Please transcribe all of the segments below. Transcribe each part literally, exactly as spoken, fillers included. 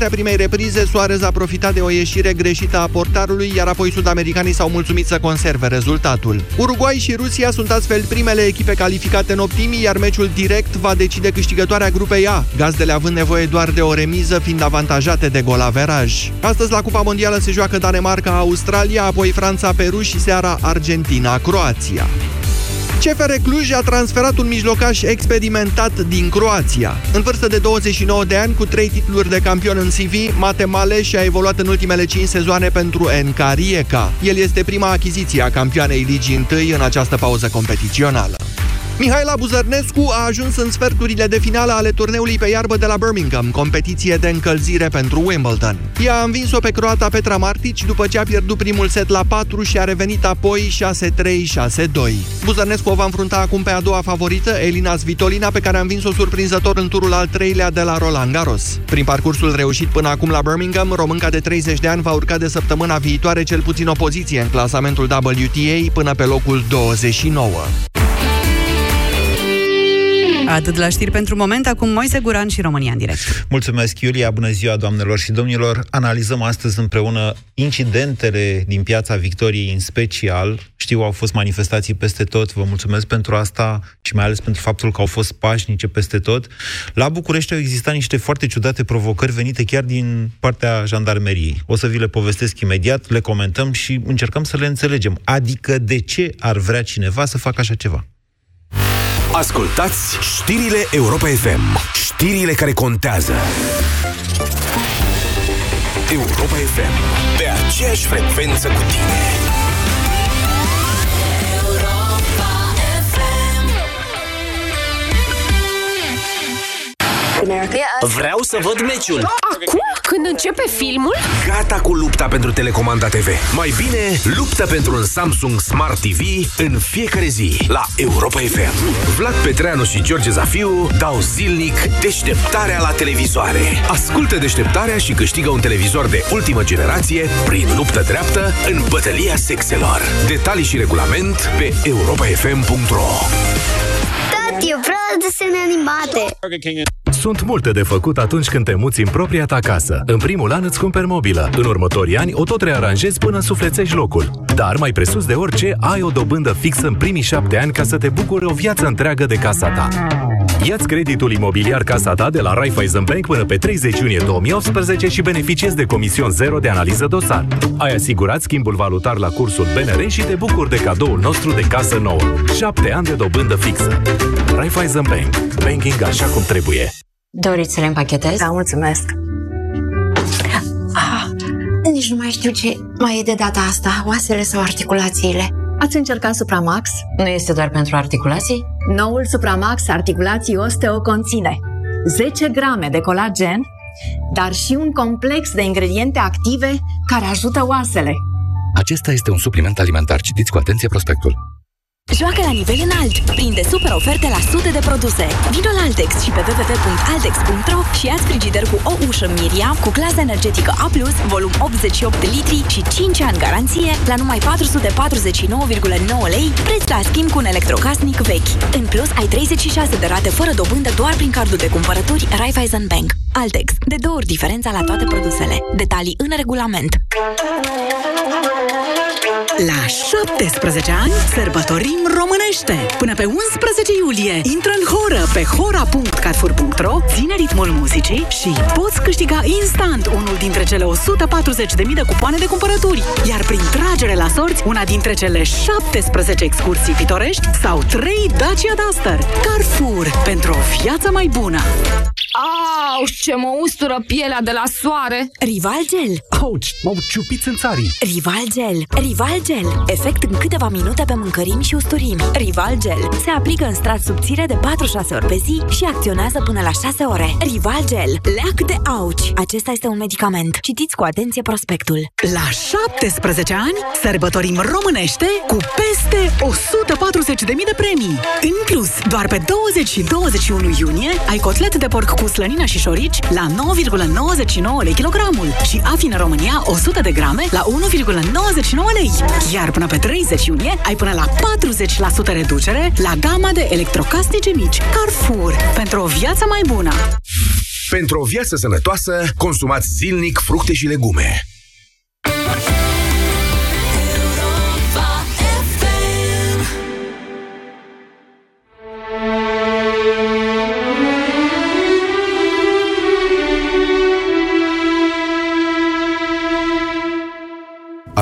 În primei reprize, Suárez a profitat de o ieșire greșită a portarului, iar apoi sud-americanii s-au mulțumit să conserve rezultatul. Uruguay și Rusia sunt astfel primele echipe calificate în optimi, iar meciul direct va decide câștigătoarea grupei A, gazdele având nevoie doar de o remiză, fiind avantajate de gol averaj. Astăzi la Cupa Mondială se joacă Danemarca-Australia, apoi Franța-Peru și seara Argentina-Croația. C F R Cluj a transferat un mijlocaș experimentat din Croația. În vârstă de douăzeci și nouă de ani, cu trei titluri de campion în C V, Mate Maleș a evoluat în ultimele cinci sezoane pentru N K Rijeka. El este prima achiziție a campioanei Ligii întâi în această pauză competițională. Mihaela Buzărnescu a ajuns în sferturile de finală ale turneului pe iarbă de la Birmingham, competiție de încălzire pentru Wimbledon. Ea a învins-o pe croata Petra Martic după ce a pierdut primul set la patru și a revenit apoi șase trei șase doi. Buzărnescu o va înfrunta acum pe a doua favorită, Elina Svitolina, pe care a învins-o surprinzător în turul al treilea de la Roland Garros. Prin parcursul reușit până acum la Birmingham, românca de treizeci de ani va urca de săptămâna viitoare cel puțin o poziție în clasamentul W T A până pe locul douăzeci și nouă. Atât la știri pentru moment, acum Moise Guran și România în direct. Mulțumesc, Iulia, bună ziua, doamnelor și domnilor. Analizăm astăzi împreună incidentele din Piața Victoriei în special. Știu, au fost manifestații peste tot, vă mulțumesc pentru asta și mai ales pentru faptul că au fost pașnice peste tot. La București au existat niște foarte ciudate provocări venite chiar din partea jandarmeriei. O să vi le povestesc imediat, le comentăm și încercăm să le înțelegem. Adică de ce ar vrea cineva să facă așa ceva? Ascultați știrile Europa F M. Știrile care contează. Europa F M. Pe aceeași frecvență cu tine. Europa F M. Vreau să văd meciul. Acum? Când începe filmul? Gata cu lupta pentru Telecomanda T V. Mai bine, luptă pentru un Samsung Smart T V în fiecare zi la Europa F M. Vlad Petreanu și George Zafiu dau zilnic deșteptarea la televizoare. Ascultă deșteptarea și câștigă un televizor de ultimă generație prin luptă dreaptă în bătălia sexelor. Detalii și regulament pe europa f m punct r o. Tati, eu vreau desene animate. Sunt multe de făcut atunci când te muți în propria ta casă. În primul an îți cumperi mobilă. În următorii ani o tot rearanjezi până sufletești locul. Dar mai presus de orice, ai o dobândă fixă în primii șapte ani ca să te bucuri o viață întreagă de casa ta. Ia-ți creditul imobiliar Casa Ta de la Raiffeisen Bank până pe treizeci iunie două mii optsprezece și beneficiezi de comision zero de analiză dosar. Ai asigurat schimbul valutar la cursul B N R și te bucuri de cadoul nostru de casă nouă. Șapte ani de dobândă fixă. Raiffeisen Bank. Banking așa cum trebuie. Doriți să le împachetez? Da, mulțumesc. Ah, nici nu mai știu ce mai e de data asta, oasele sau articulațiile. Ați încercat SupraMax? Nu este doar pentru articulații? Noul SupraMax Articulații Osteo conține zece grame de colagen, dar și un complex de ingrediente active care ajută oasele. Acesta este un supliment alimentar. Citiți cu atenție prospectul. Joacă la nivel înalt, prinde super oferte la sute de produse. Vino la Altex și pe w w w punct altex punct r o și ia-ți frigider cu o ușă Miriam cu clasă energetică A plus, volum optzeci și opt de litri și cinci ani garanție la numai patru sute patruzeci și nouă virgulă nouă lei, preț la schimb cu un electrocasnic vechi. În plus, ai treizeci și șase de rate fără dobândă doar prin cardul de cumpărături Raiffeisen Bank. Altex, de două ori diferența la toate produsele. Detalii în regulament. La șaptesprezece ani, sărbătorim românește! Până pe unsprezece iulie, intră în horă pe hora punct carrefour punct r o, ține ritmul muzicii și poți câștiga instant unul dintre cele o sută patruzeci de mii de cupoane de cumpărături, iar prin tragere la sorți, una dintre cele șaptesprezece excursii pitorești sau trei Dacia Duster. Carrefour, pentru o viață mai bună! Au, ce mă ustură pielea de la soare! Rival Gel! Ouch, m-au ciupit în țarii! Rival Gel! Rival Gel! Efect în câteva minute pe mâncărimi și usturimi. Rival Gel! Se aplică în strat subțire de patru șase ori pe zi și acționează până la șase ore. Rival Gel! Leac de auci! Acesta este un medicament. Citiți cu atenție prospectul. La șaptesprezece ani, sărbătorim românește cu peste o sută patruzeci de mii de premii. În plus, doar pe douăzeci și douăzeci și unu iunie, ai cotlet de porc cu slănină și șorici la nouă virgulă nouăzeci și nouă lei kilogramul și Afin România o sută de grame la unu virgulă nouăzeci și nouă lei. Iar până pe treizeci iunie ai până la patruzeci la sută reducere la gama de electrocasnice mici. Carrefour, pentru o viață mai bună! Pentru o viață sănătoasă, consumați zilnic fructe și legume.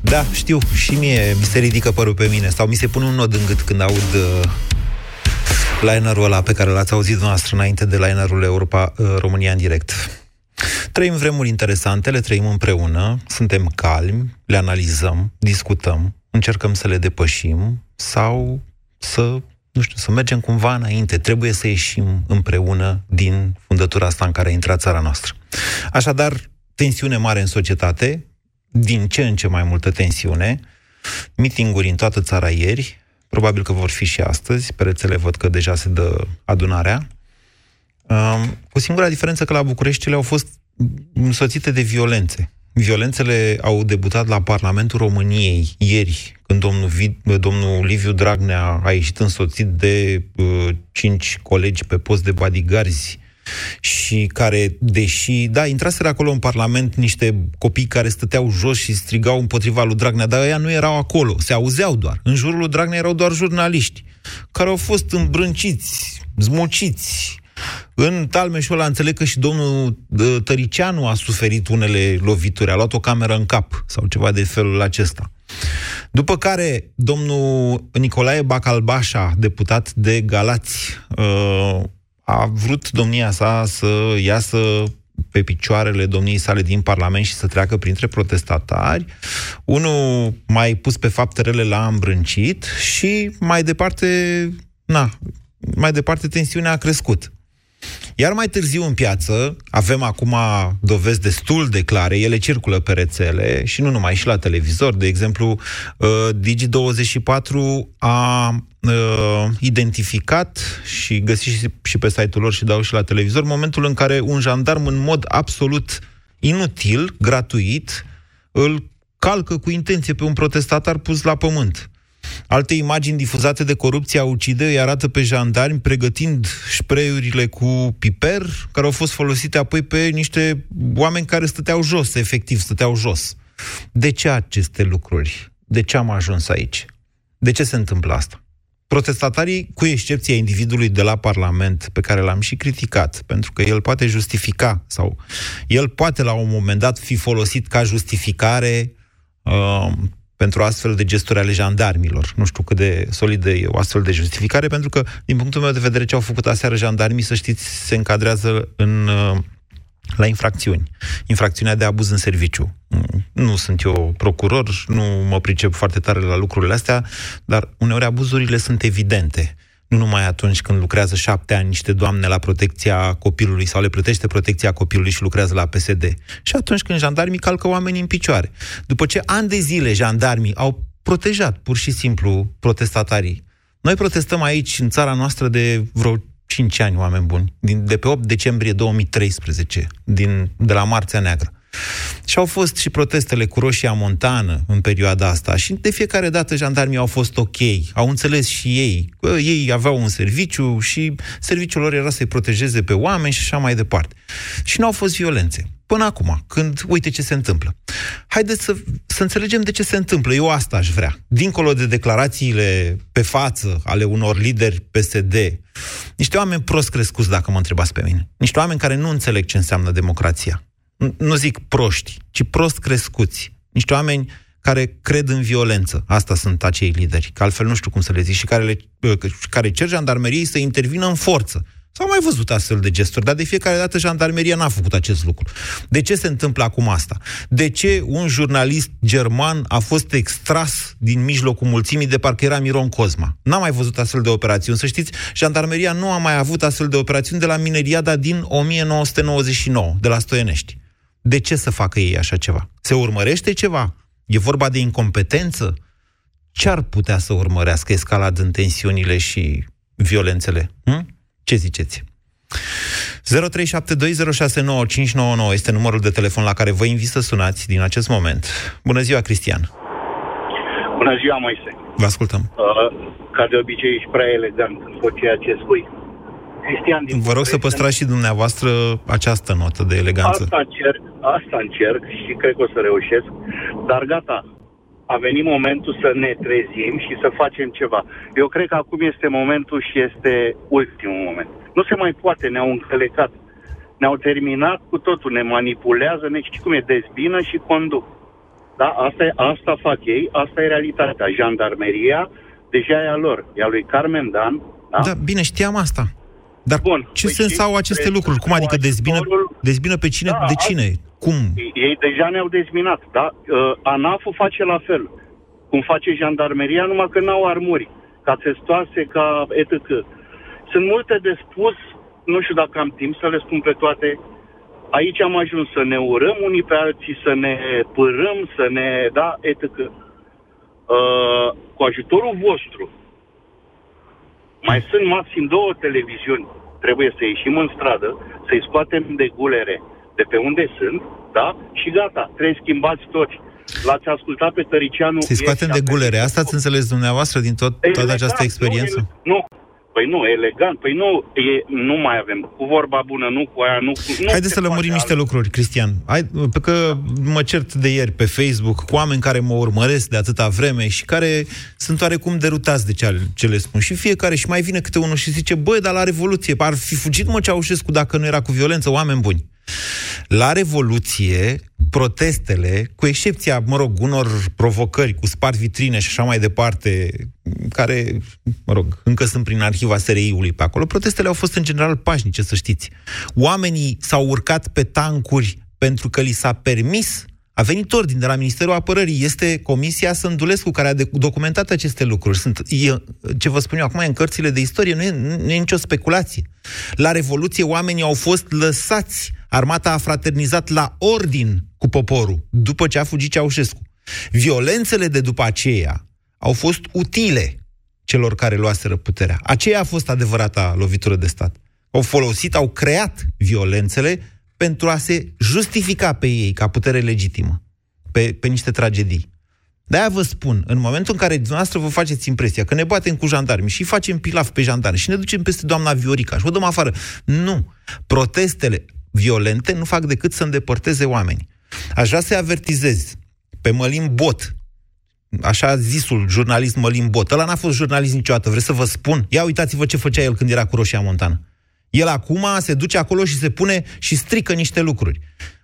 Da, știu, și mie mi se ridică părul pe mine, sau mi se pune un nod în gât când aud uh, linerul ăla pe care l-ați auzit dumneavoastră înainte de linerul Europa uh, România în direct. Trăim vremuri interesante, le trăim împreună, suntem calmi, le analizăm, discutăm, încercăm să le depășim sau să, nu știu, să mergem cumva înainte. Trebuie să ieșim împreună din fundătura asta în care a intrat țara noastră. Așadar, tensiune mare în societate, din ce în ce mai multă tensiune, mitinguri în toată țara ieri, probabil că vor fi și astăzi, pe rețele văd că deja se dă adunarea, cu singura diferență că la București cele au fost însoțite de violențe. Violențele au debutat la Parlamentul României ieri, când domnul, Vi- domnul Liviu Dragnea a ieșit însoțit de uh, cinci colegi pe post de bodyguards și care, deși, da, intraseră acolo în Parlament niște copii care stăteau jos și strigau împotriva lui Dragnea, dar ăia nu erau acolo, se auzeau doar. În jurul lui Dragnea erau doar jurnaliști, care au fost îmbrânciți, zmuciți. În Talmeșul ăla înțeleg că și domnul Tăriceanu a suferit unele lovituri, a luat o cameră în cap sau ceva de felul acesta. După care domnul Nicolae Bacalbașa, deputat de Galați, a vrut domnia sa să iasă pe picioarele domniei sale din Parlament și să treacă printre protestatari. Unul mai pus pe fapte rele l-a îmbrâncit și mai departe, na, mai departe tensiunea a crescut. Iar mai târziu în piață, avem acum dovezi destul de clare, ele circulă pe rețele și nu numai, și la televizor. De exemplu, Digi douăzeci și patru a identificat și găsit și pe site-ul lor și dau și la televizor momentul în care un jandarm în mod absolut inutil, gratuit, îl calcă cu intenție pe un protestatar pus la pământ. Alte imagini difuzate de Corupția Ucide îi arată pe jandarmi pregătind spray-urile cu piper, care au fost folosite apoi pe niște oameni care stăteau jos, efectiv, stăteau jos. De ce aceste lucruri? De ce am ajuns aici? De ce se întâmplă asta? Protestatarii, cu excepția individului de la Parlament, pe care l-am și criticat, pentru că el poate justifica, sau el poate la un moment dat fi folosit ca justificare uh, pentru astfel de gesturi ale jandarmilor. Nu știu cât de solidă e o astfel de justificare, pentru că, din punctul meu de vedere, ce au făcut aseară jandarmii, să știți, se încadrează în, la infracțiuni. Infracțiunea de abuz în serviciu. Nu sunt eu procuror, nu mă pricep foarte tare la lucrurile astea, dar uneori abuzurile sunt evidente. Nu numai atunci când lucrează șapte ani niște doamne la protecția copilului sau le plătește protecția copilului și lucrează la P S D. Și atunci când jandarmii calcă oamenii în picioare. După ce ani de zile jandarmii au protejat pur și simplu protestatarii. Noi protestăm aici, în țara noastră, de vreo cinci ani, oameni buni. Din, de pe opt decembrie două mii treisprezece, din, de la Marțea Neagră. Și au fost și protestele cu Roșia Montană în perioada asta și de fiecare dată jandarmii au fost ok, au înțeles și ei, că ei aveau un serviciu și serviciul lor era să-i protejeze pe oameni și așa mai departe. Și nu au fost violențe. Până acum, când uite ce se întâmplă. Haideți să, să înțelegem de ce se întâmplă, eu asta aș vrea. Dincolo de declarațiile pe față ale unor lideri P S D, niște oameni prost crescuți, dacă mă întrebați pe mine. Niște oameni care nu înțeleg ce înseamnă democrația. Nu zic proști, ci prost crescuți. Niște oameni care cred în violență. Asta sunt acei lideri, că altfel nu știu cum să le zic, și care, le, care cer jandarmeriei să intervină în forță. S-au mai văzut astfel de gesturi, dar de fiecare dată jandarmeria n-a făcut acest lucru. De ce se întâmplă acum asta? De ce un jurnalist german a fost extras din mijlocul mulțimii de parcă era Miron Cosma? N-a mai văzut astfel de operațiuni. Să știți, jandarmeria nu a mai avut astfel de operațiuni de la mineriada din o mie nouă sute nouăzeci și nouă, de la Stoienești. De ce să facă ei așa ceva? Se urmărește ceva? E vorba de incompetență? Ce ar putea să urmărească escaladând tensiunile și violențele? Hm? Ce ziceți? zero trei șapte doi zero șase nouă cinci nouă nouă este numărul de telefon la care vă invit să sunați din acest moment. Bună ziua, Cristian! Bună ziua, Moise! Vă ascultăm! Uh, ca de obicei, ești prea elegant în tot ceea ce spui. Cristian, din vă rog să păstrați și dumneavoastră această notă de eleganță. Asta încerc, asta încerc și cred că o să reușesc, dar gata, a venit momentul să ne trezim și să facem ceva. Eu cred că acum este momentul și este ultimul moment. Nu se mai poate, ne-au încălecat, ne-au terminat cu totul, ne manipulează, ne știi cum e, dezbină și conduc. Da, asta, e, asta fac ei, asta e realitatea. Jandarmeria, deja e a lor, e a lui Carmen Dan. Da, da bine, știam asta. Dar bun, ce păi sens au aceste lucruri? Cum adică dezbină, dezbină pe cine? Da, de cine? Cum? Ei deja ne-au dezbinat, da? ANAF-ul face la fel. Cum face jandarmeria, numai că n-au armuri, ca țestoase, ca et cetera. Sunt multe de spus, nu știu dacă am timp să le spun pe toate. Aici am ajuns să ne urăm unii pe alții, să ne părâm, să ne... da? et cetera. Uh, cu ajutorul vostru, mai sunt maxim două televiziuni. Trebuie să ieșim în stradă, să-i scoatem de gulere de pe unde sunt, da? Și gata, trebuie schimbați toți. L-ați ascultat pe Tăriceanu... Să-i scoatem de gulere. Asta ați înțeles dumneavoastră din tot, elegant, toată această experiență? Nu, nu. Păi nu, elegant. Păi nu, e, nu mai avem. Cu vorba bună, nu cu aia, nu cu... Nu. Haideți să lămurim niște al... lucruri, Cristian. Hai, pe că mă cert de ieri pe Facebook cu oameni care mă urmăresc de atâta vreme și care sunt oarecum derutați de ce, ce le spun. Și fiecare și mai vine câte unul și zice, băi, dar la Revoluție ar fi fugit, mă, Ceaușescu dacă nu era cu violență, oameni buni. La Revoluție, protestele, cu excepția, mă rog, unor provocări cu spart vitrine și așa mai departe, care, mă rog, încă sunt prin arhiva S R I-ului pe acolo, protestele au fost în general pașnice, să știți. Oamenii s-au urcat pe tancuri pentru că li s-a permis, a venit ordin de la Ministerul Apărării, este Comisia Sândulescu care a documentat aceste lucruri. Sunt, e, ce vă spun eu acum e în cărțile de istorie, nu e, nu e nicio speculație. La Revoluție oamenii au fost lăsați. Armata a fraternizat la ordin cu poporul, după ce a fugit Ceaușescu. Violențele de după aceea au fost utile celor care luaseră puterea. Aceea a fost adevărata lovitură de stat. Au folosit, au creat violențele pentru a se justifica pe ei ca putere legitimă, pe, pe niște tragedii. De-aia vă spun, în momentul în care dumneavoastră vă faceți impresia că ne batem cu jandarmi și facem pilaf pe jandarmi și ne ducem peste doamna Viorica și o dăm afară, nu. Protestele violente nu fac decât să îndepărteze oameni. Aș vrea să-i avertizez pe Mălin Bot, așa zisul jurnalist Mălin Bot. Ăla n-a fost jurnalist niciodată, vreți să vă spun? Ia uitați-vă ce făcea el când era cu Roșia Montană. El acum se duce acolo și se pune și strică niște lucruri.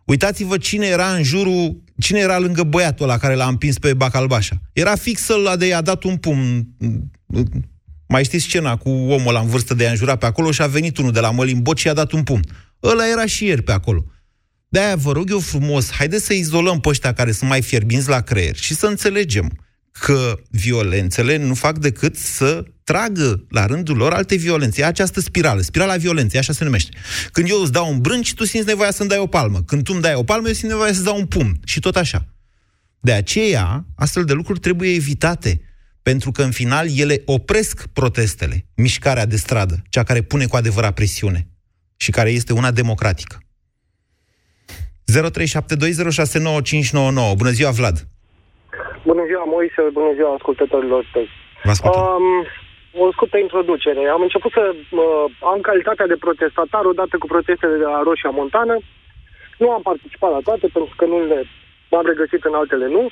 Uitați-vă cine era în jurul, cine era lângă băiatul ăla care l-a împins pe Bacalbașa. Era fix ăla de i-a dat un pumn. Mai știți scena cu omul ăla în vârstă de a înjura pe acolo și a venit unul de la Mălin Bot și i-a dat un pumn. Ăla era și ieri pe acolo. De-aia vă rog eu frumos, haideți să izolăm pe ăștia care sunt mai fierbinți la creier și să înțelegem că violențele nu fac decât să tragă la rândul lor alte violențe. E această spirală, spirala violenței, așa se numește. Când eu îți dau un brânci, tu simți nevoia să-mi dai o palmă. Când tu îmi dai o palmă, eu simt nevoia să-ți dau un pumn. Și tot așa. De aceea, astfel de lucruri trebuie evitate. Pentru că, în final, ele opresc protestele, mișcarea de stradă, cea care pune cu adevărat presiune și care este una democratică. zero trei șapte doi zero șase nouă cinci nouă nouă. Bună ziua, Vlad! Bună ziua, Moise! Bună ziua, ascultătorilor tăi! Vă ascultăm! Um, o scurtă introducere. Am început să... Uh, am calitatea de protestatar odată cu protestele de la Roșia Montană. Nu am participat la toate, pentru că nu le am regăsit, în altele nu.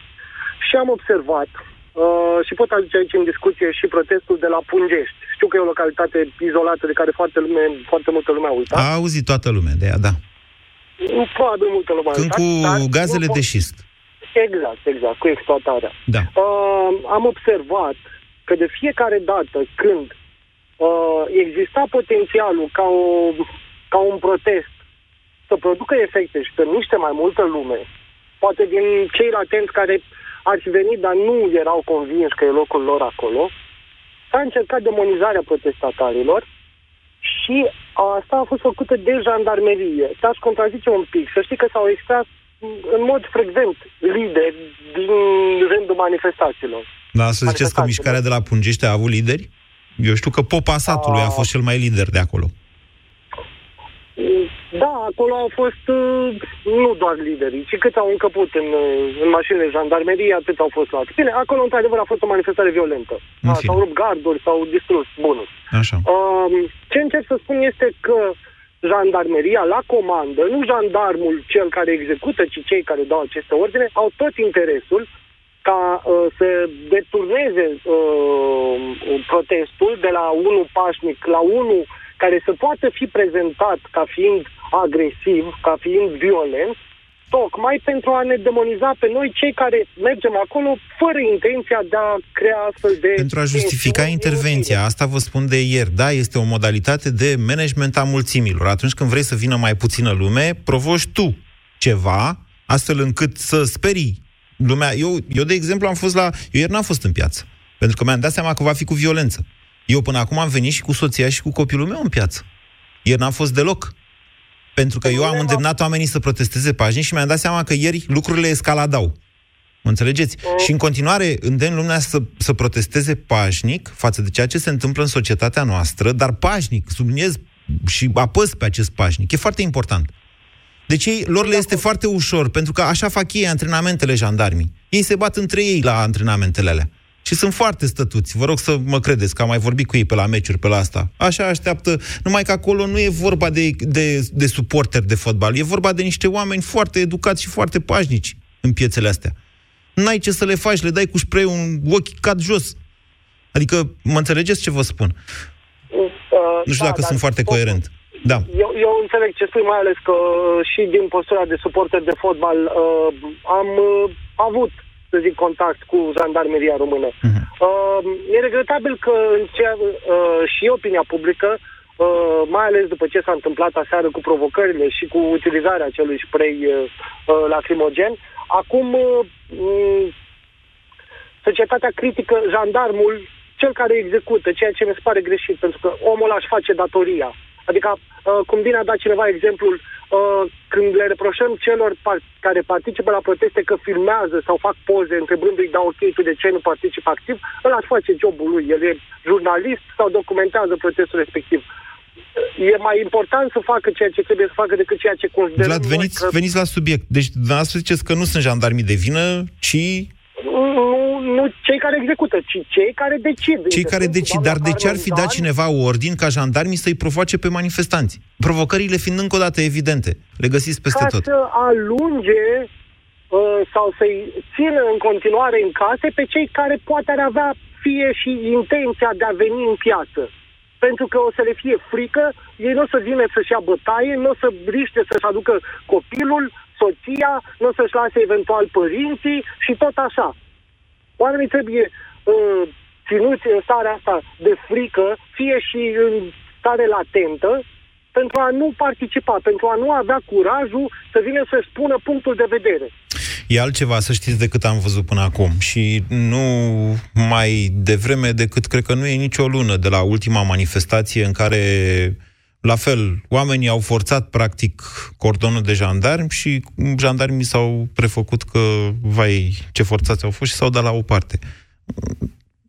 Și am observat, uh, și pot aduce aici în discuție și protestul de la Pungești. Știu că e o localitate izolată de care foarte, lume, foarte multă lume a uitat. A auzit toată lumea de ea, da. Nu probabil multă lume a uitat. Când cu dar, gazele nu, de șist. Exact, exact, cu exploatarea. Da. Uh, am observat că de fiecare dată când uh, exista potențialul ca, o, ca un protest să producă efecte și să miște mai multă lume, poate din cei atenți care ar fi venit, dar nu erau convinși că e locul lor acolo, s-a încercat demonizarea protestatarilor și Asta a fost făcută de jandarmerie. Te-aș contrazice un pic. Să știi că s-au extras în mod frecvent lideri din rândul manifestațiilor. Da, să ziceți că mișcarea de la Pungești a avut lideri? Eu știu că popa satului a, a fost cel mai lider de acolo. Da, acolo au fost nu doar liderii, ci cât au încăput în, în mașinile jandarmerii, atât au fost luați. Bine, acolo într-adevăr a fost o manifestare violentă. A, s-au rupt garduri, s-au distrus bunul. Așa. Ce încerc să spun este că jandarmeria la comandă, nu jandarmul cel care execută, ci cei care dau aceste ordine, au tot interesul ca uh, să deturneze uh, protestul de la unul pașnic la unul care să poată fi prezentat ca fiind agresiv, ca fiind violent, tocmai pentru a ne demoniza pe noi cei care mergem acolo fără intenția de a crea astfel de... Pentru a justifica intervenția, asta vă spun de ieri, da, este o modalitate de management a mulțimilor. Atunci când vrei să vină mai puțină lume, provoci tu ceva, astfel încât să sperii lumea. Eu, eu, de exemplu, am fost la... Eu ieri n-am fost în piață, pentru că mi-am dat seama că va fi cu violență. Eu până acum am venit și cu soția și cu copilul meu în piață. Ieri n-am fost deloc. Pentru că eu am îndemnat oamenii să protesteze pașnic și mi-am dat seama că ieri lucrurile escaladau. Înțelegeți? Și în continuare îndemn lumea să, să protesteze pașnic față de ceea ce se întâmplă în societatea noastră, dar pașnic, subliniez și apăs pe acest pașnic. E foarte important. Deci ei, lor le este foarte ușor, pentru că așa fac ei antrenamentele jandarmii. Ei se bat între ei la antrenamentele alea. Și sunt foarte stătuți. Vă rog să mă credeți că am mai vorbit cu ei pe la meciuri, pe la asta. Așa așteaptă, numai că acolo nu e vorba de, de, de suporteri de fotbal. E vorba de niște oameni foarte educați și foarte pașnici în piețele astea. N-ai ce să le faci, le dai cu spray un ochi cad jos. Adică, mă înțelegeți ce vă spun? Uh, nu știu da, dacă sunt foarte tot... coerent. Da. Eu, eu înțeleg ce spui, mai ales că și din postura de suporteri de fotbal uh, am uh, avut să zic, contact cu jandarmeria română. Uh-huh. Uh, e regretabil că în cea, uh, și opinia publică, uh, mai ales după ce s-a întâmplat aseară cu provocările și cu utilizarea acelui spray uh, uh, lacrimogen, acum uh, societatea critică jandarmul, cel care execută, ceea ce mi se pare greșit, pentru că omul ăla își face datoria. Adică, uh, cum bine a dat cineva exemplul, uh, când le reproșăm celor par- care participă la proteste că filmează sau fac poze întrebându-i, da, ok, tu de ce nu participă activ, ăla își face jobul lui, el e jurnalist sau documentează protestul respectiv. E mai important să facă ceea ce trebuie să facă decât ceea ce considerăm... Vlad, veniți, că... veniți la subiect. Deci, dumneavoastră ziceți că nu sunt jandarmii de vină, ci... Nu, nu cei care execută, ci cei care decid. Cei care decid, dar de ce ar fi dat cineva o ordin ca jandarmii să-i provoace pe manifestanți? Provocările fiind încă o dată evidente. Le găsiți peste tot. Ca să alunge uh, sau să-i țină în continuare în case pe cei care poate ar avea fie și intenția de a veni în piață. Pentru că o să le fie frică, ei nu o să vină să-și ia bătaie, nu o să riște să-și aducă copilul, soția, nu o să-și lase eventual părinții și tot așa. Oamenii trebuie uh, ținuți în starea asta de frică, fie și în stare latentă, pentru a nu participa, pentru a nu avea curajul să vină să-și spună punctul de vedere. E altceva, să știți, decât am văzut până acum. Și nu mai devreme decât, cred că nu e nicio lună de la ultima manifestație în care... La fel, oamenii au forțat, practic, cordonul de jandarmi și jandarmii s-au prefăcut că, vai, ce forțați au fost și s-au dat la o parte.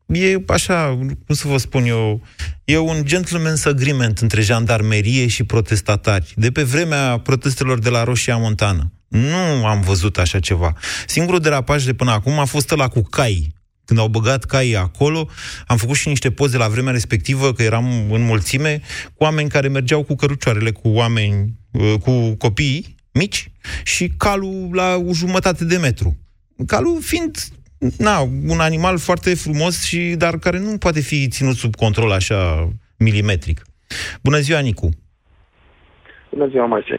E așa, cum să vă spun eu, e un gentleman's agreement între jandarmerie și protestatari. De pe vremea protestelor de la Roșia Montană. Nu am văzut așa ceva. Singurul derapaj de până acum a fost ăla cu cai. Când au băgat caii acolo, am făcut și niște poze la vremea respectivă, că eram în mulțime, cu oameni care mergeau cu cărucioarele, cu oameni, cu copii mici și calul la o jumătate de metru. Calul fiind, na, un animal foarte frumos, și dar care nu poate fi ținut sub control așa milimetric. Bună ziua, Nicu! Bună ziua, Moise!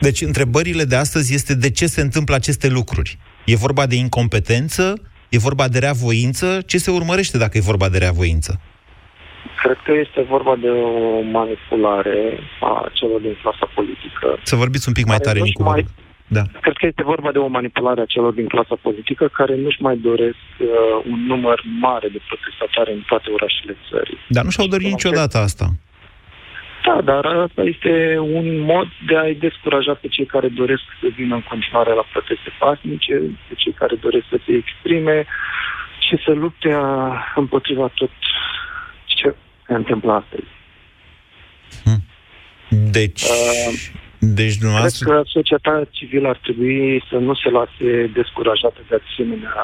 Deci, întrebările de astăzi este de ce se întâmplă aceste lucruri. E vorba de incompetență? E vorba de reavoință? Ce se urmărește dacă e vorba de reavoință? Cred că este vorba de o manipulare a celor din clasa politică. Să vorbiți un pic mai tare, Nicu. Mai... Da. Cred că este vorba de o manipulare a celor din clasa politică care nu-și mai doresc uh, un număr mare de protestatari în toate orașele țării. Dar nu și-au dorit niciodată asta. Da, dar asta este un mod de a-i descuraja pe cei care doresc să vină în continuare la proteste pașnice, pe cei care doresc să se exprime și să lupte împotriva tot ce se întâmplă astăzi. Deci... Uh, Deci, dumneavoastră... Cred că societatea civilă ar trebui să nu se lase descurajată de asemenea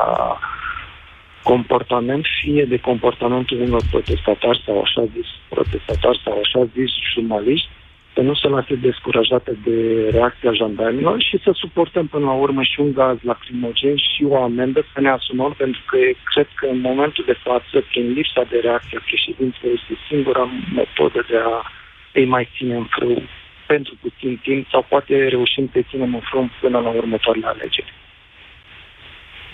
comportament, fie de comportamentul unor protestatari sau așa zis protestatari sau așa zis jurnaliști, să nu se lase descurajată de reacția jandarmilor și să suportăm până la urmă și un gaz lacrimogen și o amendă, să ne asumăm, pentru că cred că în momentul de față, prin lipsa de reacție a președinților, este singura metodă de a-i mai ține în frâu pentru puțin timp, sau poate reușim să ținem în front până la următoarele alegeri.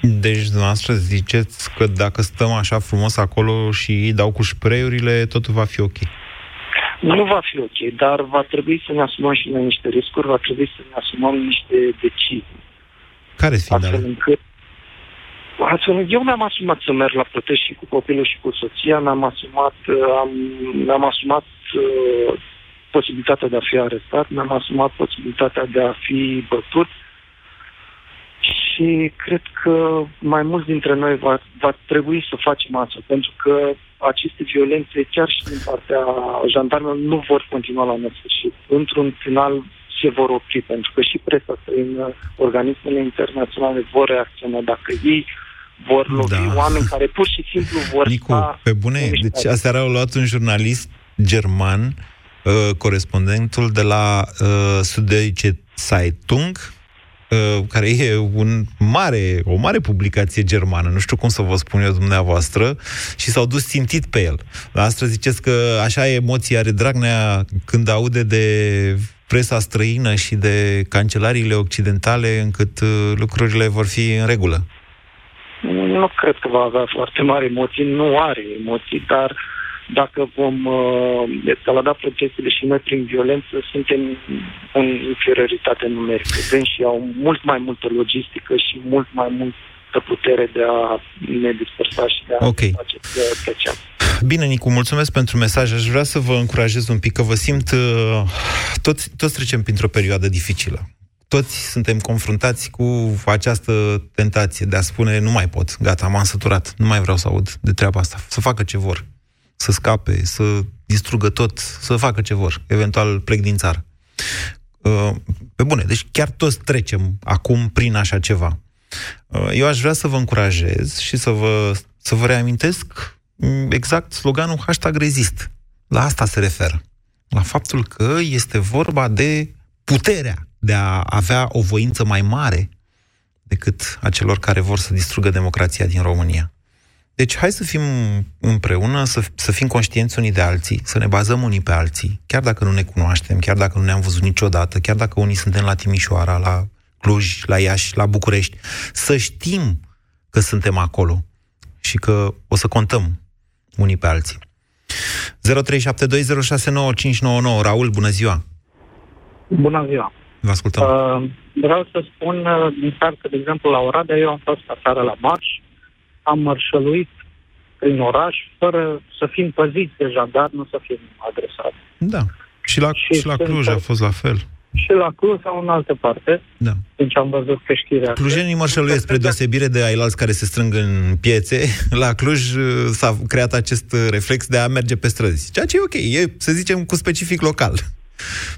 Deci, dumneavoastră, ziceți că dacă stăm așa frumos acolo și îi dau cu spray-urile, totul va fi ok? Nu va fi ok, dar va trebui să ne asumăm și noi niște riscuri, va trebui să ne asumăm niște decizii. Care sunt ele? Astfel încât... Eu mi-am asumat să merg la protest și cu copilul și cu soția, mi-am asumat... Am, mi-am asumat uh, posibilitatea de a fi arestat, mi-am asumat posibilitatea de a fi bătut și cred că mai mulți dintre noi va, va trebui să facem asta, pentru că aceste violențe, chiar și din partea jandarmelor, nu vor continua la nesfârșit. Într-un final se vor opri, pentru că și presa străină, organismele internaționale vor reacționa dacă ei vor lovi da. oameni care pur și simplu vor... Nicu, pe bune, deci aseară au luat un jurnalist german, corespondentul de la uh, Süddeutsche Zeitung, uh, care e un mare, o mare publicație germană, nu știu cum să vă spun eu dumneavoastră, și s-au dus țintit pe el. Astăzi ziceți că așa emoții are Dragnea când aude de presa străină și de cancelariile occidentale, încât uh, lucrurile vor fi în regulă. Nu cred că va avea foarte mari emoții, nu are emoții, dar dacă vom uh, escalada protestele și noi prin violență, suntem în inferioritate numerică. Deci au mult mai multă logistică și mult mai multă putere de a ne dispersa și de a okay. face pe cea. Bine, Nicu, mulțumesc pentru mesaj. Aș vrea să vă încurajez un pic, că vă simt... Uh, toți, toți trecem printr-o perioadă dificilă. Toți suntem confruntați cu această tentație de a spune nu mai pot, gata, m-am săturat, nu mai vreau să aud de treaba asta, să facă ce vor, să scape, să distrugă tot, să facă ce vor, eventual plec din țară. Pe bune, deci chiar toți trecem acum prin așa ceva. Eu aș vrea să vă încurajez și să vă, să vă reamintesc exact sloganul hashtag rezist. La asta se referă. La faptul că este vorba de puterea de a avea o voință mai mare decât a celor care vor să distrugă democrația din România. Deci hai să fim împreună, să, să fim conștienți unii de alții, să ne bazăm unii pe alții, chiar dacă nu ne cunoaștem, chiar dacă nu ne-am văzut niciodată, chiar dacă unii suntem la Timișoara, la Cluj, la Iași, la București, să știm că suntem acolo și că o să contăm unii pe alții. zero trei șapte doi zero șase nouă cinci nouă nouă. Raul, bună ziua! Bună ziua! Vă ascultăm! Uh, vreau să spun, din start, că, de exemplu, la Oradea, eu am fost aseară la marș, am mărșăluit prin oraș fără să fim păziți de jandar, nu să fim adresați. Da. Și la, și și la Cluj a fost la fel. Și la Cluj sau în altă parte. Da. Deci am văzut că știrea... Clujenii mărșăluiesc spre deosebire de ailalți care se strâng în piețe. La Cluj s-a creat acest reflex de a merge pe străzi. Ceea ce e ok. E, să zicem, cu specific local.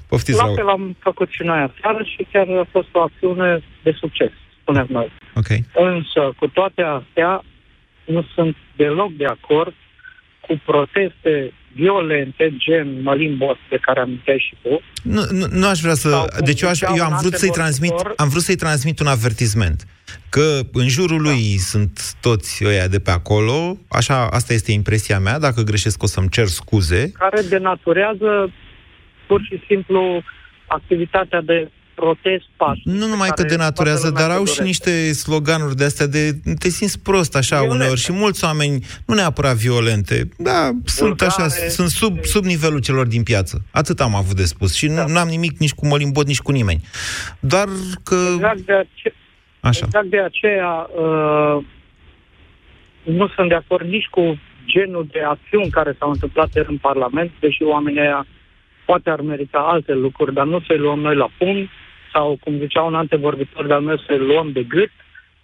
Poftiți, la fel am făcut și noi aseară și chiar a fost o acțiune de succes, spunem noi. Okay. Însă, cu toate astea, nu sunt deloc de acord cu proteste violente, gen Mălin Bot, de care aminteai și tu. Nu, nu, nu aș vrea să... Deci eu, aș, eu am, vrut să-i transmit, am vrut să-i transmit un avertisment. Că în jurul da. lui sunt toți ăia de pe acolo, așa, asta este impresia mea, dacă greșesc o să-mi cer scuze. Care denaturează pur și simplu activitatea de... protest, pași. Nu numai că denaturează, dar au și niște sloganuri de astea de te simți prost așa violente uneori și mulți oameni, nu neapărat violente, dar sunt așa, sunt sub, sub nivelul celor din piață. Atât am avut de spus și da. nu am nimic nici cu Mălin Bot, nici cu nimeni. Doar că... Exact de aceea, așa. Exact de aceea uh, nu sunt de acord nici cu genul de acțiuni care s-au întâmplat în Parlament, deși oamenii aia Poate ar merita alte lucruri, dar nu să-i luăm noi la pumn, sau, cum zicea un antevorbitor, dar noi să-i luăm de gât,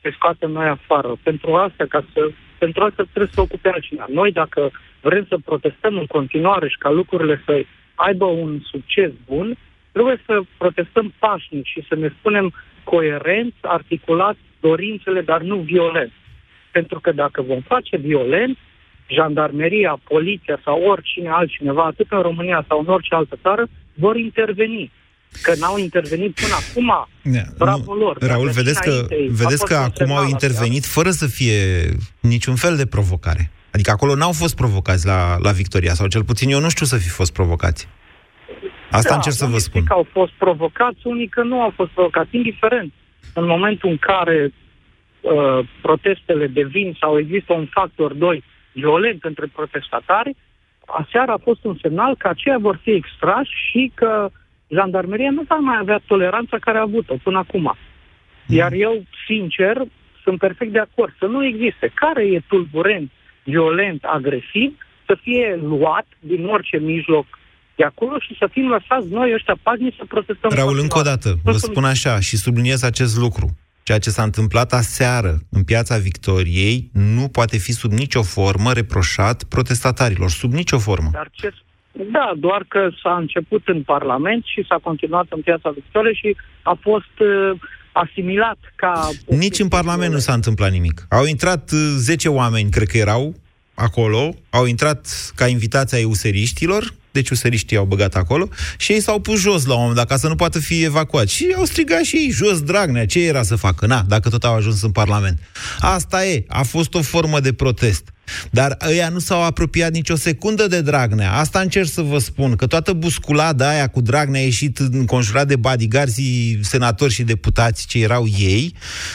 să-i scoatem noi afară. Pentru asta, ca să, pentru asta trebuie să ocupe altcineva. Noi, dacă vrem să protestăm în continuare și ca lucrurile să aibă un succes bun, trebuie să protestăm pașnic și să ne spunem coerenți, articulați dorințele, dar nu violent. Pentru că dacă vom face violent, jandarmeria, poliția sau oricine altcineva, atât în România sau în orice altă țară, vor interveni. Că n-au intervenit până acum. Yeah, bravo nu, lor. Raul, vedeți că, vedeți că acum au intervenit fără să fie niciun fel de provocare. Adică acolo n-au fost provocați la, la Victoria, sau cel puțin eu nu știu să fi fost provocați. Asta da, încerc să vă spun. Unii că au fost provocați, unii că nu au fost provocați, indiferent. În momentul în care uh, protestele devin sau există un factor doi violent între protestatari, aseară a fost un semnal că aceia vor fi extrași și că jandarmeria nu va mai avea toleranța care a avut-o până acum. Iar eu, sincer, sunt perfect de acord să nu existe. Care e tulburent, violent, agresiv, să fie luat din orice mijloc de acolo și să fim lăsați noi ăștia pașnici să protestăm. Raul, încă o dată, vă spun așa și subliniez acest lucru. Ceea ce s-a întâmplat aseară în Piața Victoriei nu poate fi sub nicio formă reproșat protestatarilor, sub nicio formă. Dar ce... Da, doar că s-a început în Parlament și s-a continuat în Piața Victoriei și a fost uh, asimilat ca... Nici în Parlament nu s-a întâmplat nimic. Au intrat uh, zece oameni, cred că erau, acolo, au intrat ca invitația euseriștilor, deci useriștii au băgat acolo, și ei s-au pus jos la un moment dat, ca să nu poată fi evacuați. Și au strigat și ei, jos Dragnea, ce era să facă? Na, dacă tot au ajuns în Parlament. Asta e, a fost o formă de protest. Dar ăia nu s-au apropiat nicio secundă de Dragnea. Asta încerc să vă spun, că toată busculada aia cu Dragnea a ieșit înconjurat de bodyguards-ii, senatori și deputați ce erau ei,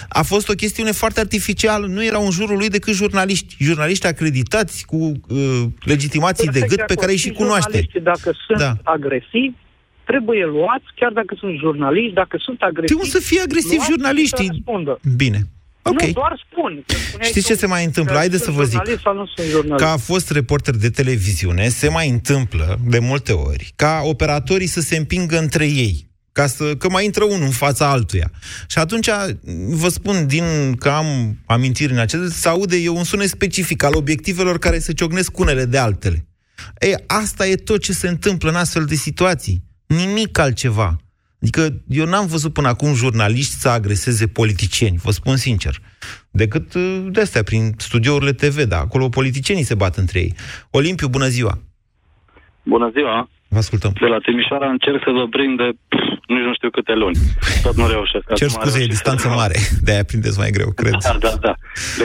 a fost o chestiune foarte artificială. Nu erau în jurul lui decât jurnaliști. Jurnaliști acreditați cu uh, legitimații de gât pe care îi și cunoaște. Dacă sunt da. agresivi, trebuie luați, chiar dacă sunt jurnaliști, dacă sunt agresivi... Trebuie să fie agresivi jurnaliștii. Bine. Okay. Nu, doar spun. Știți ce se mai întâmplă? Haideți să vă zic. Ca a fost reporter de televiziune, se mai întâmplă de multe ori ca operatorii să se împingă între ei, ca să, că mai intră unul în fața altuia. Și atunci, vă spun, din că am amintiri în acest, se aude eu un sunet specific al obiectivelor care se ciocnesc unele de altele. Ei, asta e tot ce se întâmplă în astfel de situații. Nimic altceva. Adică eu n-am văzut până acum jurnaliști să agreseze politicieni, vă spun sincer, decât de astea, prin studiourile T V, da, acolo politicienii se bat între ei. Olimpiu, bună ziua! Bună ziua! Vă ascultăm. De la Timișoara încerc să vă prind de nici nu știu câte luni. Tot nu reușesc. Cer scuze, e distanță să... mare, de-aia prindeți mai greu, cred. Da, da, da.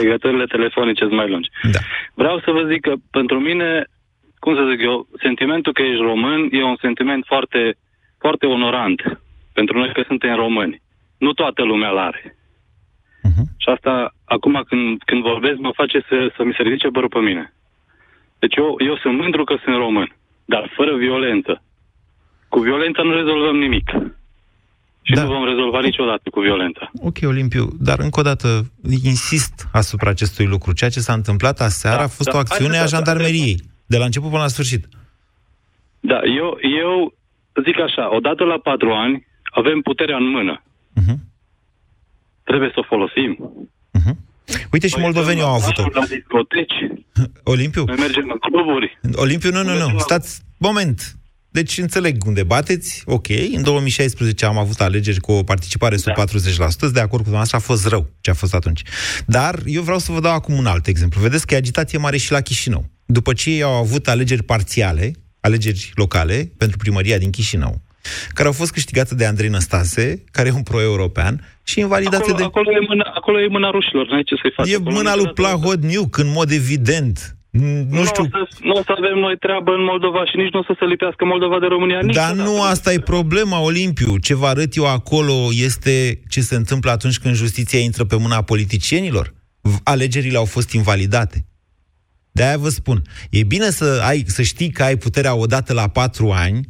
Legăturile telefonice sunt mai lungi. Da. Vreau să vă zic că pentru mine, cum să zic eu, sentimentul că ești român e un sentiment foarte, foarte onorant. Pentru noi că suntem români. Nu toată lumea l-are. Uh-huh. Și asta, acum când, când vorbesc, mă face să, să mi se ridice bărul pe mine. Deci eu, eu sunt mândru că sunt român, dar fără violență. Cu violența nu rezolvăm nimic. Și da. nu vom rezolva niciodată cu violența. Ok, Olimpiu, dar încă o dată insist asupra acestui lucru. Ceea ce s-a întâmplat aseară da, a fost da, o acțiune a jandarmeriei, de la început până la sfârșit. Da, eu, eu zic așa, odată la patru ani avem puterea în mână. Uh-huh. Trebuie să o folosim. Uh-huh. Uite, și păi moldovenii au avut-o. La discoteci. Olimpiu? Noi mergem la cluburi. Olimpiu, nu, nu, nu. Stați, moment. Deci înțeleg unde bateți, ok. În două mii șaisprezece am avut alegeri cu o participare sub da. patruzeci la sută. De acord cu dumneavoastră, a fost rău ce a fost atunci. Dar eu vreau să vă dau acum un alt exemplu. Vedeți că e agitație mare și la Chișinău. După ce ei au avut alegeri parțiale, alegeri locale pentru primăria din Chișinău, care au fost câștigate de Andrei Năstase, care e un pro-european, și invalidate acolo, de... Acolo e, mâna, acolo e mâna rușilor, n-ai ce să-i faci. E mâna lui Plahotniuc, în mod evident. Nu știu... Nu o să avem noi treabă în Moldova și nici nu o să se lipească Moldova de România. Dar nu asta e problema, Olimpiu. Ce vă arăt eu acolo este ce se întâmplă atunci când justiția intră pe mâna politicienilor. Alegerile au fost invalidate. De-aia vă spun, e bine să, ai, să știi că ai puterea odată la patru ani,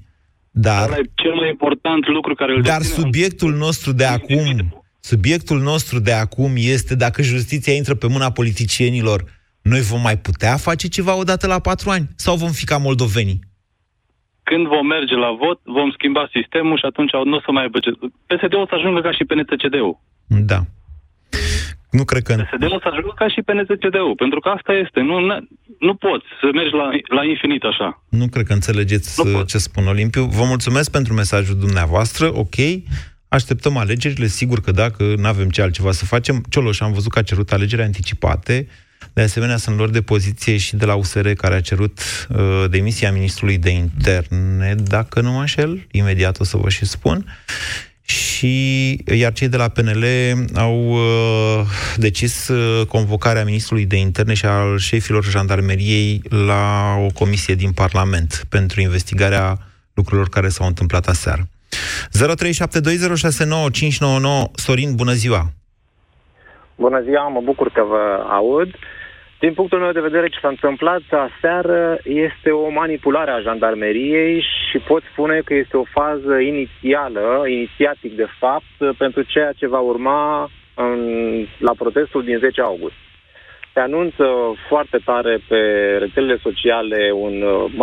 dar, dar cel mai important lucru care îl Dar subiectul nostru de acum, subiectul nostru de acum este dacă justiția intră pe mâna politicienilor, noi vom mai putea face ceva odată la patru ani sau vom fi ca moldovenii? când vom merge la vot, vom schimba sistemul și atunci nu o să mai aibă... P S D-ul o să ajungă ca și P N T C D-ul. Da. Nu cred că... P S D-ul o să ajungă ca și P N T C D-ul, pentru că asta este. Nu, nu poți să mergi la, la infinit așa. Nu cred că înțelegeți ce spun, Olimpiu. Vă mulțumesc pentru mesajul dumneavoastră, ok? Așteptăm alegerile, sigur că dacă n-avem ce altceva să facem. Cioloș, am văzut că a cerut alegeri anticipate. De asemenea, sunt lor de poziție și de la U S R, care a cerut uh, demisia ministrului de interne, dacă nu mă înșel, imediat o să vă și spun. Și, iar cei de la P N L au uh, decis uh, convocarea ministrului de interne și al șefilor jandarmeriei la o comisie din Parlament pentru investigarea lucrurilor care s-au întâmplat aseară. zero trei șapte doi zero șase nouă cinci nouă nouă. Sorin, bună ziua! Bună ziua, mă bucur că vă aud. Din punctul meu de vedere, ce s-a întâmplat aseară este o manipulare a jandarmeriei și pot spune că este o fază inițială, inițiatic de fapt, pentru ceea ce va urma în, la protestul din zece august. Se anunță foarte tare pe rețelele sociale un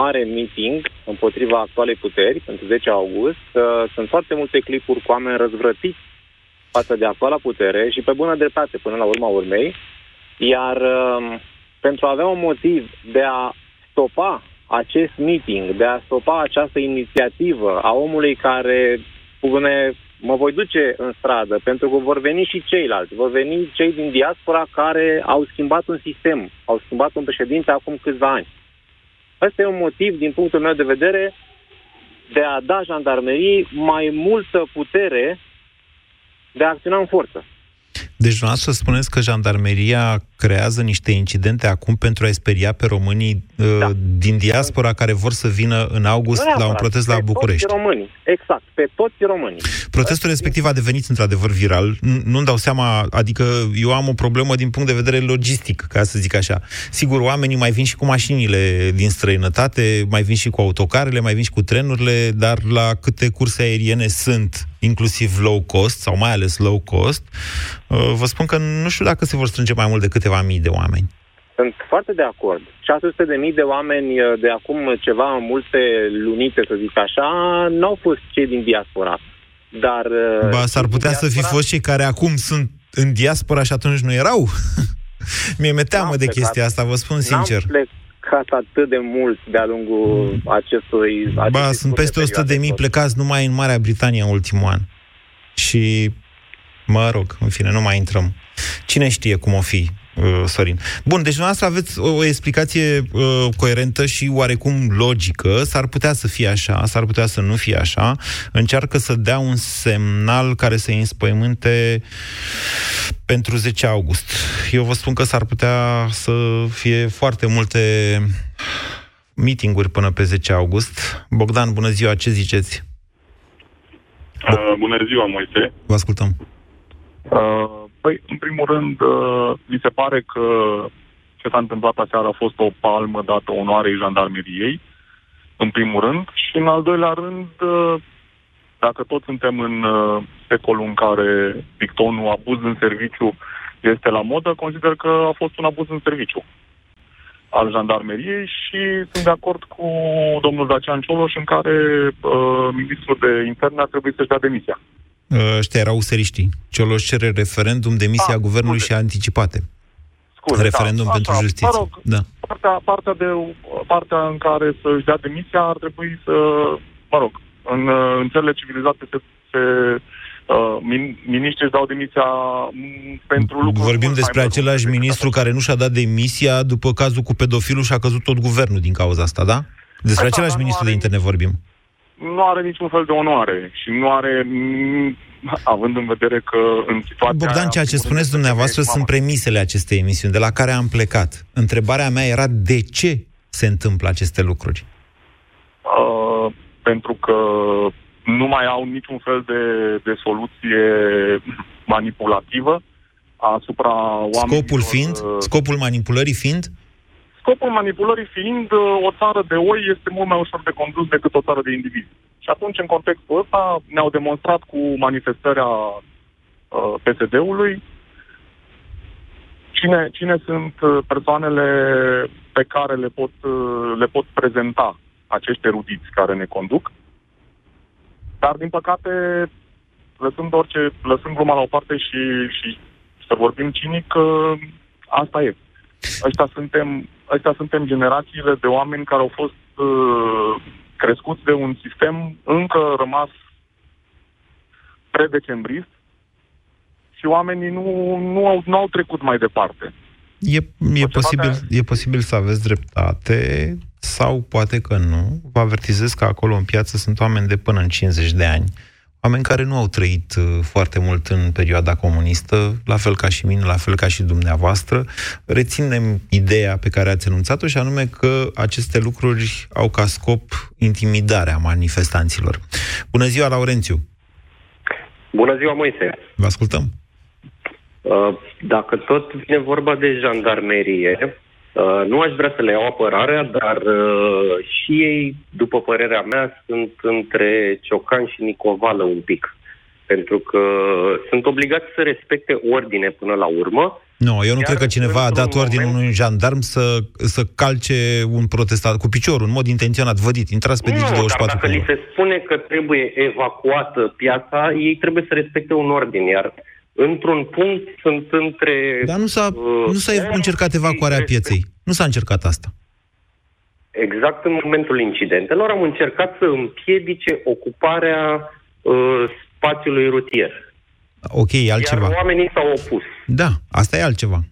mare meeting împotriva actualei puteri pentru zece august. Sunt foarte multe clipuri cu oameni răzvrătiți față de actuala putere și pe bună dreptate până la urma urmei. Iar pentru a avea un motiv de a stopa acest meeting, de a stopa această inițiativă a omului care spune mă voi duce în stradă, pentru că vor veni și ceilalți, vor veni cei din diaspora care au schimbat un sistem, au schimbat un președinte acum câțiva ani. Ăsta e un motiv, din punctul meu de vedere, de a da jandarmeriei mai multă putere de a acționa în forță. Deci vreau să spuneți că jandarmeria creează niște incidente acum pentru a-i speria pe românii uh, da. din diaspora care vor să vină în august la un protest la București. Pe toți românii, exact, pe toți românii. Protestul respectiv a devenit într-adevăr viral. Nu-mi dau seama, adică eu am o problemă din punct de vedere logistic, ca să zic așa. Sigur, oamenii mai vin și cu mașinile din străinătate, mai vin și cu autocarele, mai vin și cu trenurile, dar la câte curse aeriene sunt, inclusiv low cost sau mai ales low cost, vă spun că nu știu dacă se vor strânge mai mult de câteva mii de oameni. Sunt foarte de acord. șase sute de mii de oameni de acum ceva multe lunite, să zic așa, n-au fost cei din diaspora. Dar ba, s-ar putea diaspora... să fi fost cei care acum sunt în diaspora și atunci nu erau? Mie mi-e teamă de chestia asta, vă spun sincer. N-am plecat atât de mult de-a lungul acestui... acestui ba, sunt peste o sută de mii plecați numai în Marea Britanie în ultimul an. Și... mă rog, în fine, nu mai intrăm. Cine știe cum o fi, uh, Sorin. Bun, deci dumneavoastră aveți o, o explicație uh, coerentă și oarecum logică. S-ar putea să fie așa, s-ar putea să nu fie așa. Încearcă să dea un semnal care să-i înspăimânte pentru zece august. Eu vă spun că s-ar putea să fie foarte multe meeting-uri până pe zece august. Bogdan, bună ziua, ce ziceți? Uh, bună ziua, Moise. Vă ascultăm. Uh, păi, în primul rând, uh, mi se pare că ce s-a întâmplat aseară a fost o palmă dată onoarei jandarmeriei, în primul rând, și în al doilea rând, uh, dacă toți suntem în uh, secolul în care dictonul abuz în serviciu este la modă, consider că a fost un abuz în serviciu al jandarmeriei și sunt de acord cu domnul Dacian Cioloș în care uh, ministrul de interne ar trebui să-și dea demisia. Ăștia erau useriștii. Cioloș cere referendum, demisia a, guvernului scuze. și anticipate. Scuze, referendum da, pentru asta, justiție. Mă rog, da. partea, partea, de, partea în care să-și dea demisia ar trebui să... Mă rog, în, în țările civilizate se... se Uh, min- miniștrii își dau demisia pentru lucruri... Vorbim despre același ministru care nu și-a dat demisia după cazul cu pedofilul și a căzut tot guvernul din cauza asta, da? Despre asta, același ministru de interne vorbim. Nu are niciun fel de onoare și nu are... având în vedere că în situația... Bogdan, ceea ce spuneți dumneavoastră sunt premisele acestei emisiuni, de la care am plecat. Întrebarea mea era de ce se întâmplă aceste lucruri? Uh, pentru că nu mai au niciun fel de, de soluție manipulativă asupra oamenilor... Scopul fiind? Scopul manipulării fiind? Scopul manipulării fiind o țară de oi este mult mai ușor de condus decât o țară de indivizi. Și atunci, în contextul ăsta, ne-au demonstrat cu manifestarea uh, P S D-ului cine, cine sunt persoanele pe care le pot, le pot prezenta acești erudiți care ne conduc, dar din păcate, lăsând orice, lăsând gluma la o parte și, și să vorbim cinic, asta e. Ăștia suntem, ăștia suntem generațiile de oameni care au fost uh, crescuți de un sistem încă rămas pre-decembrist și oamenii nu, nu, au, nu au trecut mai departe. E, e, posibil, e posibil să aveți dreptate sau poate că nu. Vă avertizez că acolo în piață sunt oameni de până în cincizeci de ani, oameni care nu au trăit foarte mult în perioada comunistă, la fel ca și mine, la fel ca și dumneavoastră. Reținem ideea pe care ați enunțat-o și anume că aceste lucruri au ca scop intimidarea manifestanților. Bună ziua, Laurențiu! Bună ziua, Moise! Vă ascultăm! Dacă tot vine vorba de jandarmerie, nu aș vrea să le iau apărarea, dar și ei, după părerea mea, sunt între Ciocan și Nicovală un pic. Pentru că sunt obligați să respecte ordine până la urmă. Nu, eu nu cred că cineva a dat ordine unui jandarm să, să calce un protestant cu piciorul, în mod intenționat, vădit, intrați pe Digi douăzeci și patru. Dacă li se spune că trebuie evacuată piața, ei trebuie să respecte un ordine, iar într-un punct sunt între... Dar nu s-a, uh, nu s-a încercat evacuarea pieței. Nu s-a încercat asta. Exact în momentul incidentelor am încercat să împiedice ocuparea uh, spațiului rutier. Ok, e altceva. Iar oamenii s-au opus. Da, asta e altceva.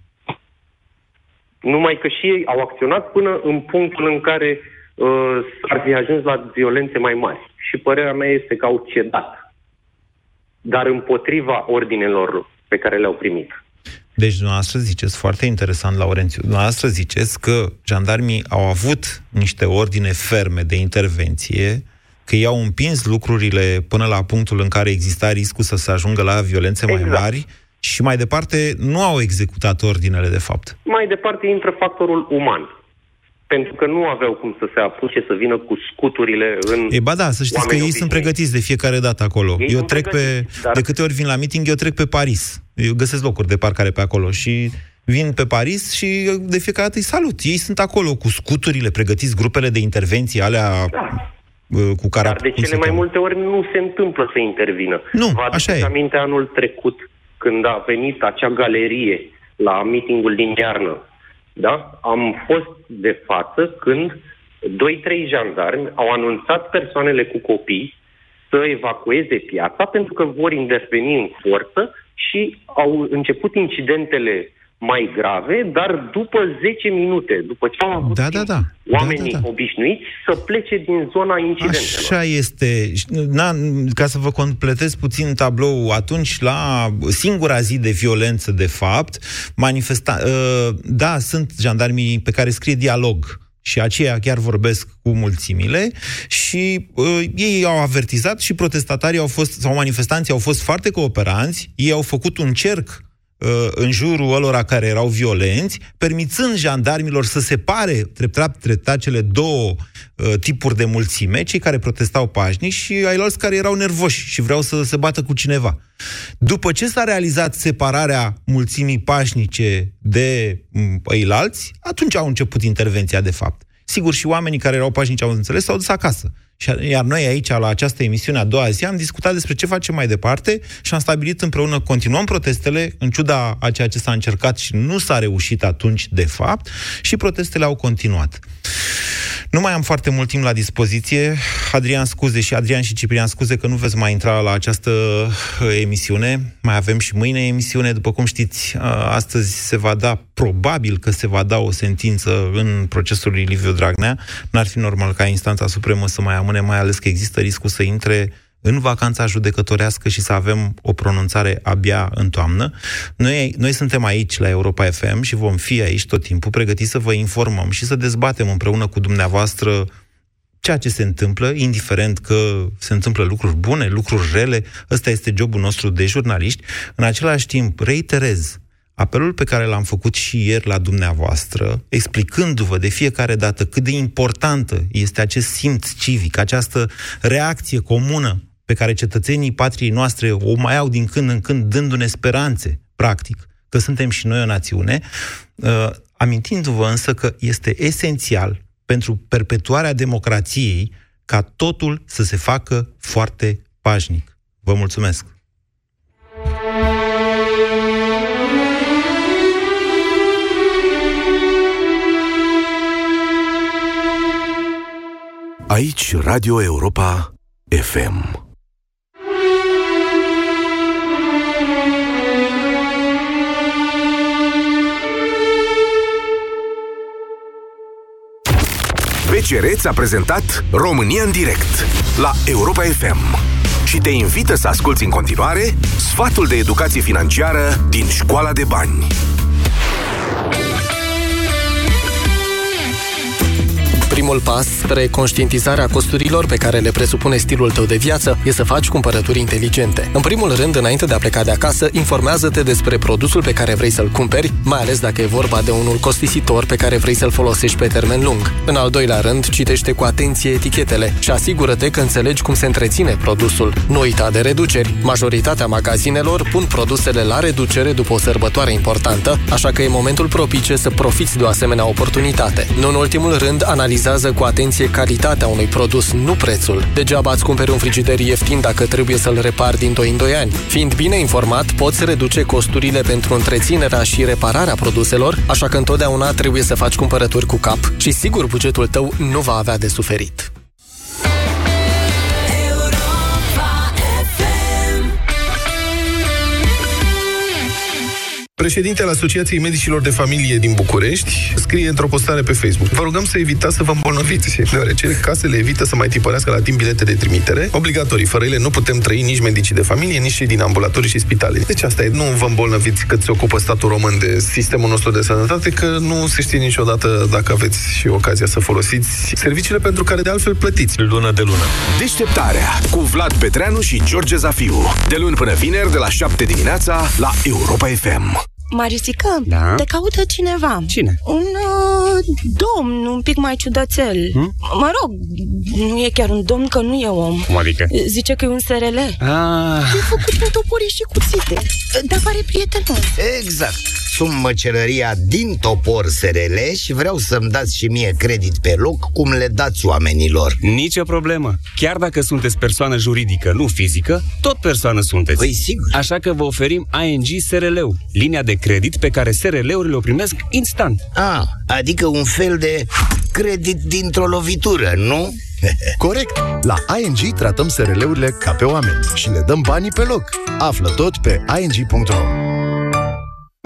Numai că și ei au acționat până în punctul în care uh, s-ar fi ajuns la violențe mai mari. Și părerea mea este că au cedat, dar împotriva ordinelor pe care le-au primit. Deci, dumneavoastră ziceți, foarte interesant, Laurențiu, dumneavoastră ziceți că jandarmii au avut niște ordine ferme de intervenție, că i-au împins lucrurile până la punctul în care exista riscul să se ajungă la violențe exact. mai mari și mai departe nu au executat ordinele de fapt. Mai departe intră factorul uman. Pentru că nu aveau cum să se apuce să vină cu scuturile în... E ba da, să știți că ei obișnui. Sunt pregătiți de fiecare dată acolo. Ei eu trec pe... Dar... De câte ori vin la meeting, eu trec pe Paris. Eu găsesc locuri de parcare pe acolo și vin pe Paris și de fiecare dată îi salut. Ei sunt acolo cu scuturile, pregătiți grupele de intervenții alea... Da. Cu care Dar de cele mai cheamă. multe ori nu se întâmplă să intervină. Nu, Vă așa e. aminte anul trecut, când a venit acea galerie la meetingul din iarnă. Da? Am fost de față când doi trei jandarmi au anunțat persoanele cu copii să evacueze piața pentru că vor interveni în forță și au început incidentele mai grave, dar după zece minute, după ce au avut da, da, da. oamenii da, da, da. obișnuiți să plece din zona incidentelor. Așa este. Na, ca să vă completez puțin tablou, atunci, la singura zi de violență, de fapt, manifesta... da, sunt jandarmii pe care scrie dialog și aceia chiar vorbesc cu mulțimile și uh, ei au avertizat și protestatarii au fost, sau manifestanții au fost foarte cooperanți, ei au făcut un cerc în jurul ălora care erau violenți, permițând jandarmilor să separe treptat, treptat cele două uh, tipuri de mulțime, cei care protestau pașnic și ailalți care erau nervoși și vreau să se bată cu cineva. După ce s-a realizat separarea mulțimii pașnice de um, ailalți, atunci au început intervenția de fapt. Sigur, și oamenii care erau pașnici au înțeles, s-au dus acasă. Iar noi aici, la această emisiune a doua zi, am discutat despre ce facem mai departe și am stabilit împreună, continuăm protestele, în ciuda a ceea ce s-a încercat și nu s-a reușit atunci, de fapt, și protestele au continuat. Nu mai am foarte mult timp la dispoziție. Adrian, scuze, și Adrian și Ciprian, scuze că nu veți mai intra la această emisiune. Mai avem și mâine emisiune. După cum știți, astăzi se va da, probabil că se va da o sentință în procesul lui Liviu Dragnea. N-ar fi normal ca instanța supremă să mai amâne, mai ales că există riscul să intre în vacanța judecătorească și să avem o pronunțare abia în toamnă. Noi, noi suntem aici, la Europa F M, și vom fi aici tot timpul, pregătiți să vă informăm și să dezbatem împreună cu dumneavoastră ceea ce se întâmplă, indiferent că se întâmplă lucruri bune, lucruri rele. Ăsta este jobul nostru de jurnaliști. În același timp, reiterez apelul pe care l-am făcut și ieri la dumneavoastră, explicându-vă de fiecare dată cât de importantă este acest simț civic, această reacție comună pe care cetățenii patriei noastre o mai au din când în când, dându-ne speranțe, practic, că suntem și noi o națiune, amintindu-vă însă că este esențial pentru perpetuarea democrației, ca totul să se facă foarte pașnic. Vă mulțumesc! Aici, Radio Europa F M. B C R ți-a prezentat România în direct la Europa F M și te invită să asculți în continuare sfatul de educație financiară din Școala de Bani. Primul pas spre conștientizarea costurilor pe care le presupune stilul tău de viață e să faci cumpărături inteligente. În primul rând, înainte de a pleca de acasă, informează-te despre produsul pe care vrei să-l cumperi, mai ales dacă e vorba de unul costisitor pe care vrei să-l folosești pe termen lung. În al doilea rând, citește cu atenție etichetele și asigură-te că înțelegi cum se întreține produsul. Nu uita de reduceri. Majoritatea magazinelor pun produsele la reducere după o sărbătoare importantă, așa că e momentul propice să profiți de o asemenea oportunitate. Nu în ultimul rând, analizează cu atenție calitatea unui produs, nu prețul. Degeaba îți cumperi un frigider ieftin dacă trebuie să-l repari din doi în doi ani. Fiind bine informat, poți reduce costurile pentru întreținerea și repararea produselor, așa că întotdeauna trebuie să faci cumpărături cu cap și sigur bugetul tău nu va avea de suferit. Președintele Asociației Medicilor de Familie din București scrie într-o postare pe Facebook: vă rugăm să evitați să vă îmbolnăviți, deoarece casele evită să mai tipărească la timp bilete de trimitere obligatorii. Fără ele nu putem trăi nici medicii de familie, nici cei din ambulatorii și spitale. Deci asta e, nu vă îmbolnăviți, că se ocupă statul român de sistemul nostru de sănătate, că nu se știe niciodată dacă aveți și ocazia să folosiți serviciile pentru care de altfel plătiți lună de lună. Deșteptarea cu Vlad Petreanu și George Zafiu, de luni până vineri de la șapte dimineața la Europa F M. Marisică, da? Te caută cineva. Cine? Un uh, domn, un pic mai ciudățel. Hmm? Mă rog, nu e chiar un domn, că nu e om. Cum adică? Zice că e un S R L. Ah. E făcut cu toporii și cuțite. Dar pare prietenos. Exact. Sunt măcelăria din Topor S R L și vreau să-mi dați și mie credit pe loc, cum le dați oamenilor. Nici o problemă. Chiar dacă sunteți persoană juridică, nu fizică, tot persoană sunteți. Păi sigur. Așa că vă oferim I N G S R L-ul, linia de credit pe care S R L-urile o primesc instant. Ah, adică un fel de credit dintr-o lovitură, nu? Corect! La I N G tratăm S R L-urile ca pe oameni și le dăm banii pe loc. Află tot pe I N G punct ro.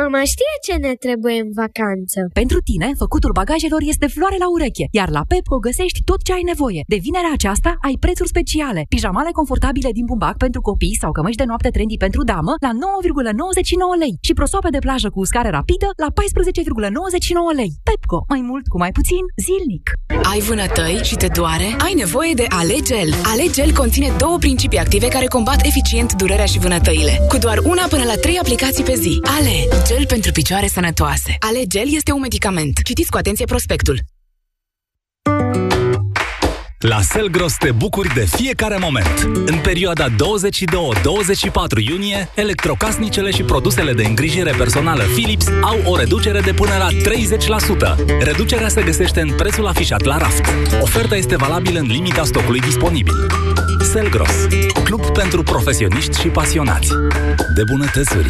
Mama știe ce ne trebuie în vacanță. Pentru tine, făcutul bagajelor este floare la ureche, iar la Pepco găsești tot ce ai nevoie. De vinerea aceasta ai prețuri speciale. Pijamale confortabile din bumbac pentru copii sau cămăși de noapte trendy pentru damă la nouă virgulă nouăzeci și nouă lei și prosoape de plajă cu uscare rapidă la paisprezece virgulă nouăzeci și nouă lei. Pepco, mai mult cu mai puțin, zilnic. Ai vânătăi și te doare? Ai nevoie de Alegel. Alegel conține două principii active care combat eficient durerea și vânătăile, cu doar una până la trei aplicații pe zi. Ale Gel pentru picioare sănătoase. Alegel este un medicament. Citiți cu atenție prospectul. La Selgros te bucuri de fiecare moment. În perioada douăzeci și doi - douăzeci și patru iunie, electrocasnicele și produsele de îngrijire personală Philips au o reducere de până la treizeci la sută. Reducerea se găsește în prețul afișat la raft. Oferta este valabilă în limita stocului disponibil. Selgros, club pentru profesioniști și pasionați de bunătățuri.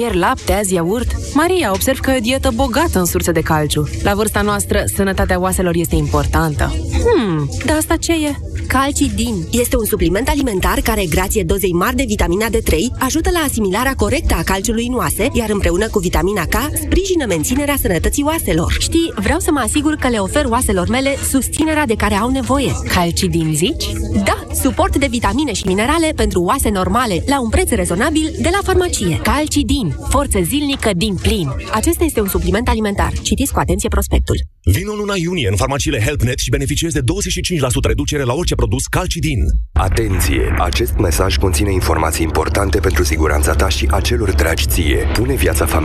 Ieri lapte, azi iaurt. Maria, observ că e o dietă bogată în surse de calciu. La vârsta noastră, sănătatea oaselor este importantă. Hmm, dar asta ce e? Calcidin. Este un supliment alimentar care, grație dozei mari de vitamina D trei, ajută la asimilarea corectă a calciului în oase, iar împreună cu vitamina K, sprijină menținerea sănătății oaselor. Știi, vreau să mă asigur că le ofer oaselor mele susținerea de care au nevoie. Calcidin, zici? Da, suport de vitamine și minerale pentru oase normale, la un preț rezonabil, de la farmacie. Calcidin. Forță zilnică din plin. Acesta este un supliment alimentar. Citiți cu atenție prospectul. Vino în luna iunie în farmaciile HelpNet și beneficiezi de douăzeci și cinci la sută reducere la orice produs Calcidin. Atenție! Acest mesaj conține informații importante pentru siguranța ta și a celor dragi ție. Pune viața familiei